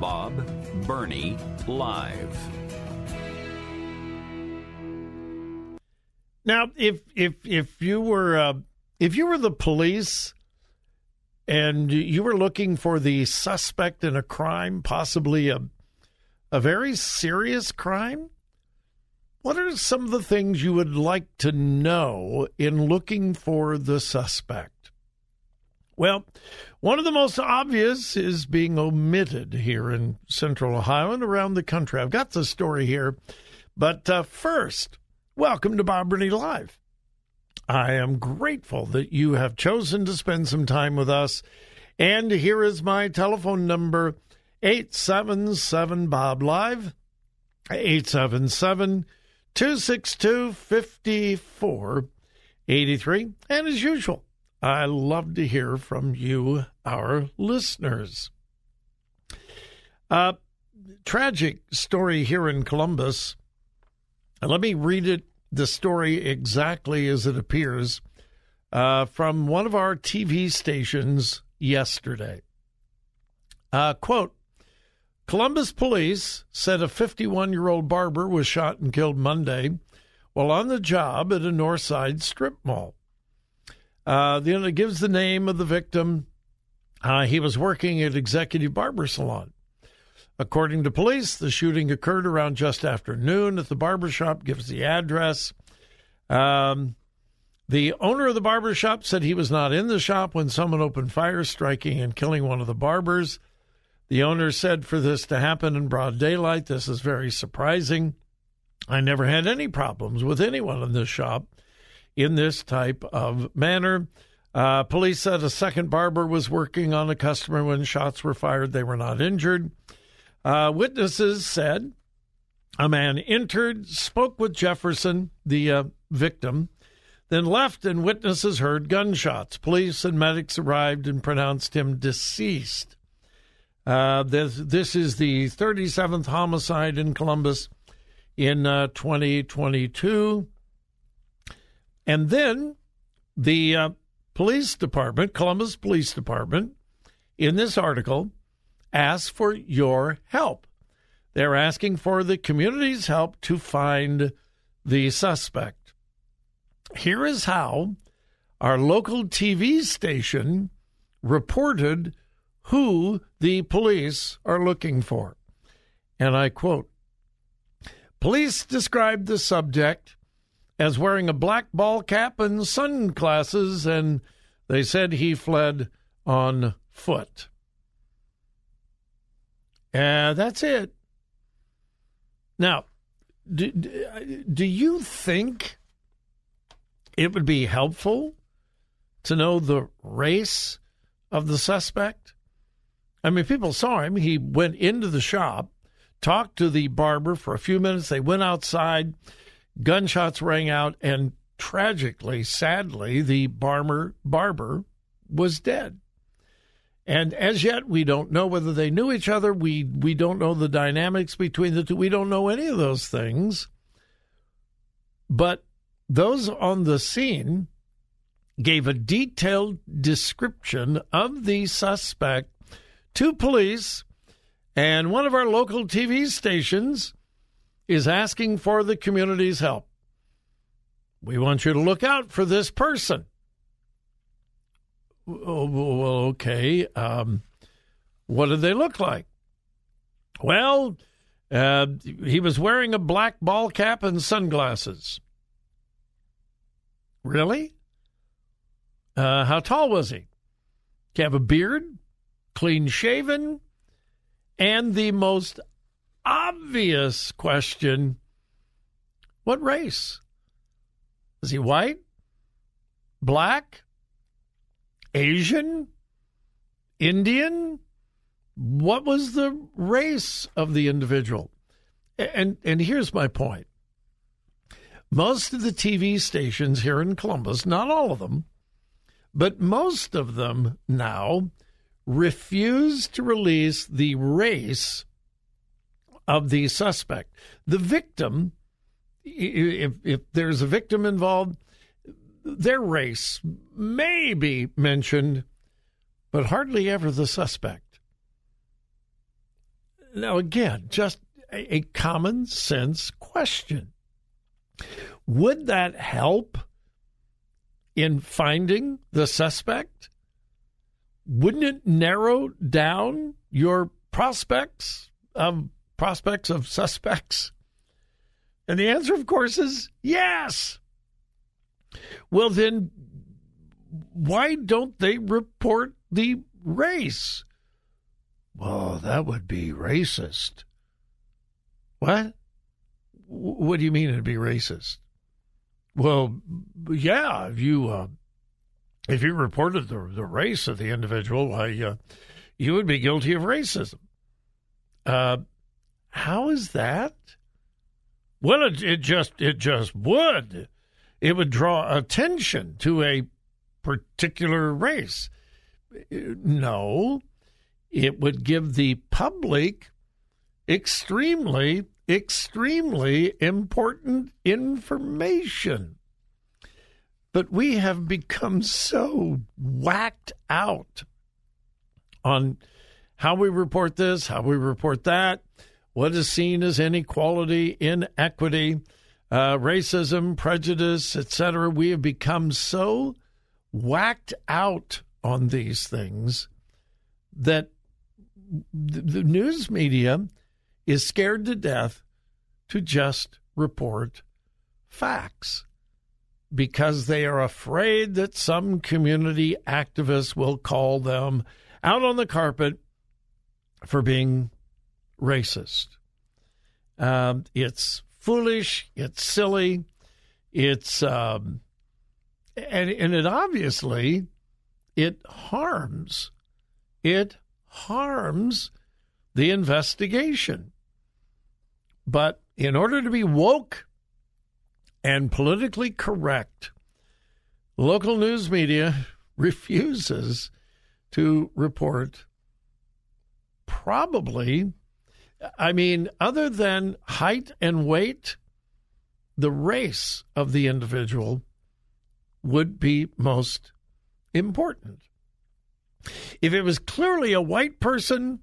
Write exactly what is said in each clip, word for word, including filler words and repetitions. Bob Burney Live. Now, if if if you were uh, if you were the police and you were looking for the suspect in a crime, possibly a a very serious crime, what are some of the things you would like to know in looking for the suspect? Well, one of the most obvious is being omitted here in Central Ohio and around the country. I've got the story here. But uh, first, welcome to Bob Burney Live. I am grateful that you have chosen to spend some time with us. And here is my telephone number, eight seven seven B O B Live, eight seven seven, two six two, five four eight three. And as usual, I love to hear from you, our listeners. Uh, tragic story here in Columbus. Let me read it, the story exactly as it appears, uh, from one of our T V stations yesterday. Uh, quote, Columbus police said a fifty-one-year-old barber was shot and killed Monday while on the job at a Northside strip mall. Uh, the, it gives the name of the victim. Uh, he was working at Executive Barber Salon. According to police, the shooting occurred around just after noon at the barbershop, gives the address. Um, the owner of the barbershop said he was not in the shop when someone opened fire, striking and killing one of the barbers. The owner said for this to happen in broad daylight, this is very surprising. I never had any problems with anyone in this shop in this type of manner. Uh, police said a second barber was working on a customer when shots were fired. They were not injured. Uh, witnesses said a man entered, spoke with Jefferson, the uh, victim, then left, and witnesses heard gunshots. Police and medics arrived and pronounced him deceased. Uh, this, this is the thirty-seventh homicide in Columbus in uh, twenty twenty-two. And then the uh, police department, Columbus Police Department, in this article, asks for your help. They're asking for the community's help to find the suspect. Here is how our local T V station reported who the police are looking for. And I quote, police described the subject as wearing a black ball cap and sunglasses, and they said he fled on foot. And that's it. Now, do, do you think it would be helpful to know the race of the suspect? I mean, people saw him. He went into the shop, talked to the barber for a few minutes. They went outside. Gunshots rang out, and tragically, sadly, the barber, barber was dead. And as yet, we don't know whether they knew each other. We we don't know the dynamics between the two. We don't know any of those things. But those on the scene gave a detailed description of the suspect to police, and one of our local T V stations is asking for the community's help. We want you to look out for this person. Oh, well, okay. Um, what did they look like? Well, uh, he was wearing a black ball cap and sunglasses. Really? Uh, how tall was he? Did he have a beard? Clean shaven? And the most obvious question, what race? Is he white? Black? Asian? Indian? What was the race of the individual? And and here's my point. Most of the T V stations here in Columbus, not all of them, but most of them now refuse to release the race of the suspect. The victim, if, if there's a victim involved, their race may be mentioned, but hardly ever the suspect. Now, again, just a, a common sense question. Would that help in finding the suspect? Wouldn't it narrow down your prospects of prospects of suspects? And the answer, of course, is yes. Well, then why don't they report the race? Well, that would be racist. What? What do you mean it'd be racist? Well, yeah, if you uh, if you reported the the race of the individual, why uh, you would be guilty of racism. Uh, how is that? Well, it, it just it just would. It would draw attention to a particular race. No, it would give the public extremely, extremely important information. But we have become so whacked out on how we report this, how we report that, what is seen as inequality, inequity, Uh, racism, prejudice, et cetera. We have become so whacked out on these things that the, the news media is scared to death to just report facts because they are afraid that some community activists will call them out on the carpet for being racist. Um, it's foolish, it's silly, it's um, and and it obviously it harms it harms the investigation. But in order to be woke and politically correct, local news media refuses to report probably. I mean, other than height and weight, the race of the individual would be most important. If it was clearly a white person,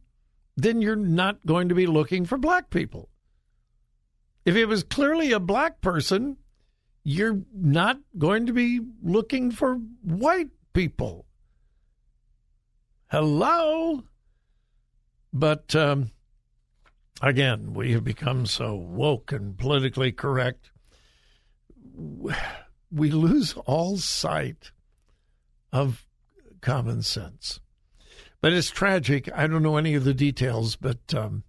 then you're not going to be looking for black people. If it was clearly a black person, you're not going to be looking for white people. Hello? But, um... Again, we have become so woke and politically correct, we lose all sight of common sense. But it's tragic. I don't know any of the details, but um,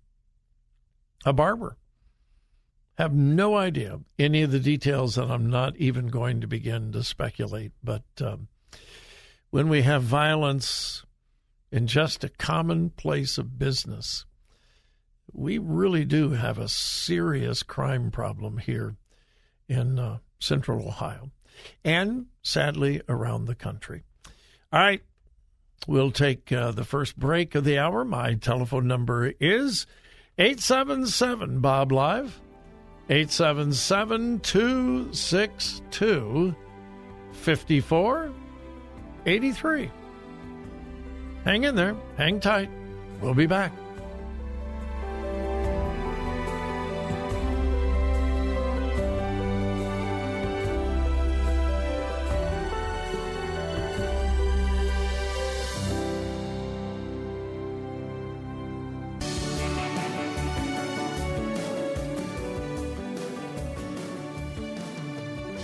a barber. Have no idea any of the details, and I'm not even going to begin to speculate. But um, when we have violence in just a common place of business. We really do have a serious crime problem here in uh, Central Ohio and, sadly, around the country. All right, we'll take uh, the first break of the hour. My telephone number is eight seven seven, B O B, L I V E, eight seven seven, two six two, five four eight three. Hang in there. Hang tight. We'll be back.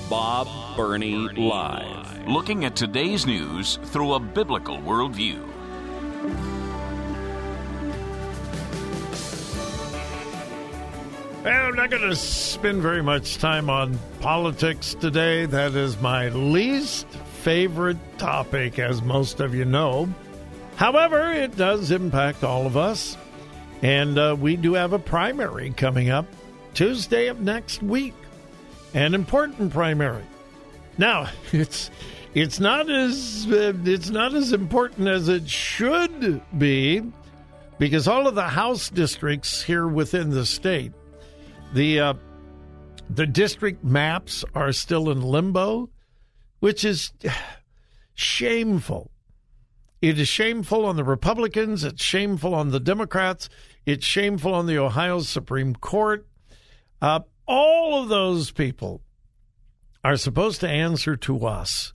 Bob Bernie Live. Looking at today's news through a biblical worldview. Well, I'm not going to spend very much time on politics today. That is my least favorite topic, as most of you know. However, it does impact all of us. And uh, we do have a primary coming up Tuesday of next week. An important primary. Now, it's it's not as uh, it's not as important as it should be, because all of the House districts here within the state, the uh, the district maps are still in limbo, which is shameful. It is shameful on the Republicans. It's shameful on the Democrats. It's shameful on the Ohio Supreme Court. Uh, All of those people are supposed to answer to us.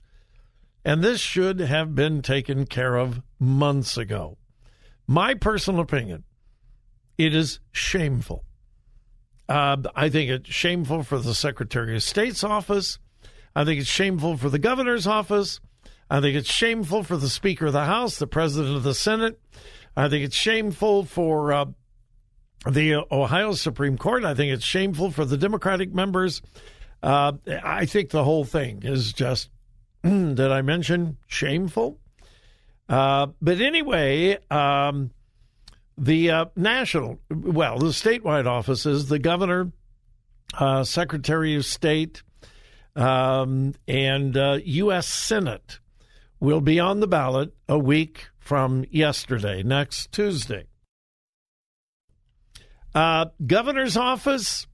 And this should have been taken care of months ago. My personal opinion, it is shameful. Uh, I think it's shameful for the Secretary of State's office. I think it's shameful for the governor's office. I think it's shameful for the Speaker of the House, the President of the Senate. I think it's shameful for... Uh, The Ohio Supreme Court. I think it's shameful for the Democratic members. Uh, I think the whole thing is just, did I mention shameful? Uh, but anyway, um, the uh, national, well, the statewide offices, the governor, uh, Secretary of State, um, and uh, U S Senate will be on the ballot a week from yesterday, next Tuesday. Uh, governor's office,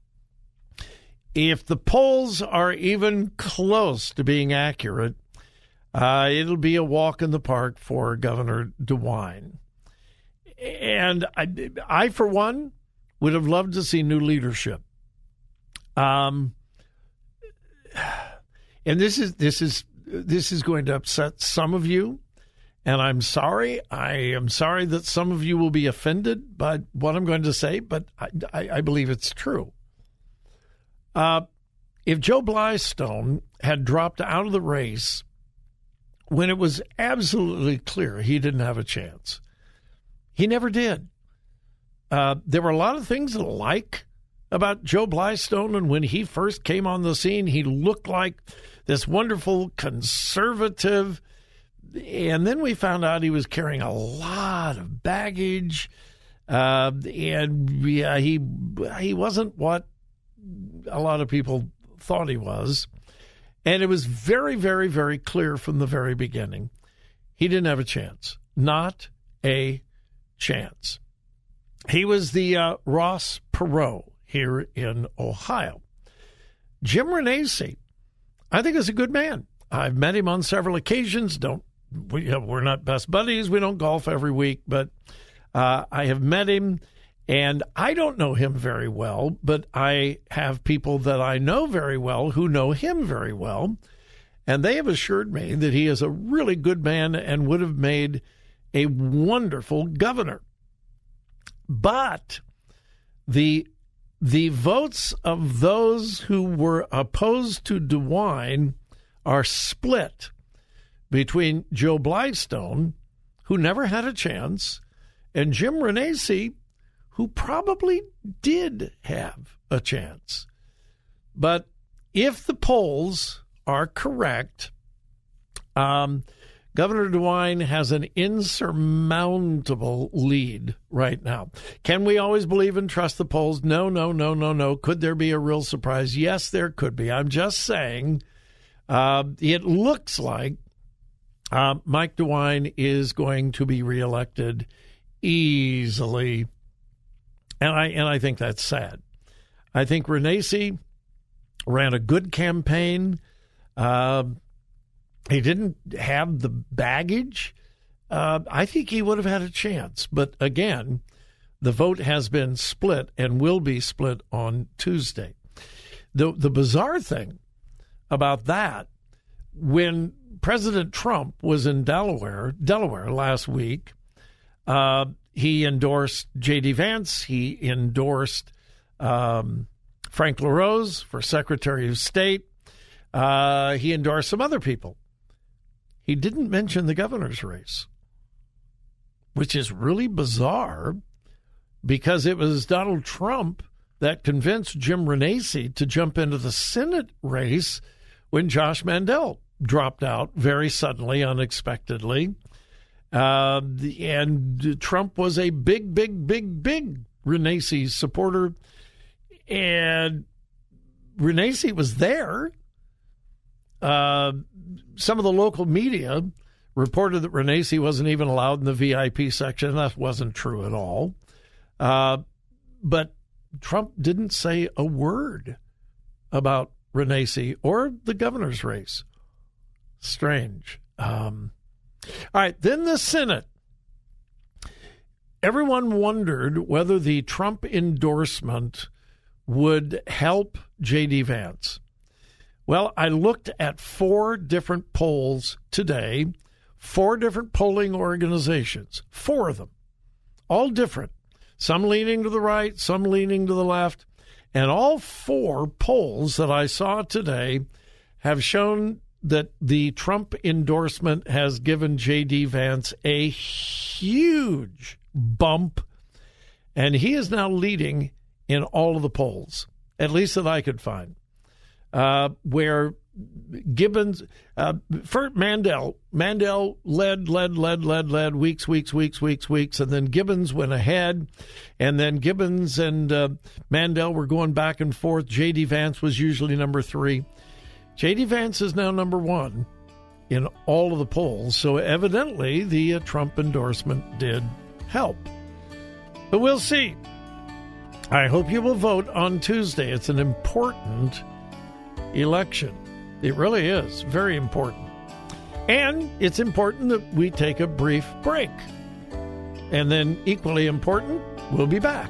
if the polls are even close to being accurate, uh, it'll be a walk in the park for Governor DeWine. And I, I for one, would have loved to see new leadership. Um, and this is this is this is going to upset some of you. And I'm sorry, I am sorry that some of you will be offended by what I'm going to say, but I, I, I believe it's true. Uh, if Joe Blystone had dropped out of the race when it was absolutely clear he didn't have a chance, he never did. Uh, there were a lot of things to like about Joe Blystone, and when he first came on the scene, he looked like this wonderful conservative. And then we found out he was carrying a lot of baggage, uh, and yeah, he he wasn't what a lot of people thought he was. And it was very, very, very clear from the very beginning he didn't have a chance. Not a chance. He was the uh, Ross Perot here in Ohio. Jim Renacci, I think, is a good man. I've met him on several occasions. Don't We have, we're not best buddies. We don't golf every week, but uh, I have met him, and I don't know him very well, but I have people that I know very well who know him very well, and they have assured me that he is a really good man and would have made a wonderful governor. But the the votes of those who were opposed to DeWine are split between Joe Blystone, who never had a chance, and Jim Renacci, who probably did have a chance. But if the polls are correct, um, Governor DeWine has an insurmountable lead right now. Can we always believe and trust the polls? No, no, no, no, no. Could there be a real surprise? Yes, there could be. I'm just saying uh, it looks like uh, Mike DeWine is going to be reelected easily. And I and I think that's sad. I think Renacci ran a good campaign. Uh, He didn't have the baggage. Uh, I think he would have had a chance. But again, the vote has been split and will be split on Tuesday. The, the bizarre thing about that, when President Trump was in Delaware, Delaware last week, uh, he endorsed J D. Vance. He endorsed um, Frank LaRose for Secretary of State. Uh, he endorsed some other people. He didn't mention the governor's race, which is really bizarre because it was Donald Trump that convinced Jim Renacci to jump into the Senate race when Josh Mandel dropped out very suddenly, unexpectedly. Uh, and Trump was a big, big, big, big Renacci supporter. And Renacci was there. Uh, some of the local media reported that Renacci wasn't even allowed in the V I P section. That wasn't true at all. Uh, but Trump didn't say a word about Renacci or the governor's race. Strange. Um, all right, then the Senate. Everyone wondered whether the Trump endorsement would help J D. Vance. Well, I looked at four different polls today, four different polling organizations, four of them, all different, some leaning to the right, some leaning to the left. And all four polls that I saw today have shown that the Trump endorsement has given J D. Vance a huge bump, and he is now leading in all of the polls, at least that I could find. Uh, where Gibbons, uh, for Mandel, Mandel led, led, led, led, led, weeks, weeks, weeks, weeks, weeks, and then Gibbons went ahead, and then Gibbons and uh, Mandel were going back and forth. J D. Vance was usually number three. J D. Vance is now number one in all of the polls, so evidently the uh, Trump endorsement did help. But we'll see. I hope you will vote on Tuesday. It's an important election. It really is very important. And it's important that we take a brief break. And then equally important, we'll be back.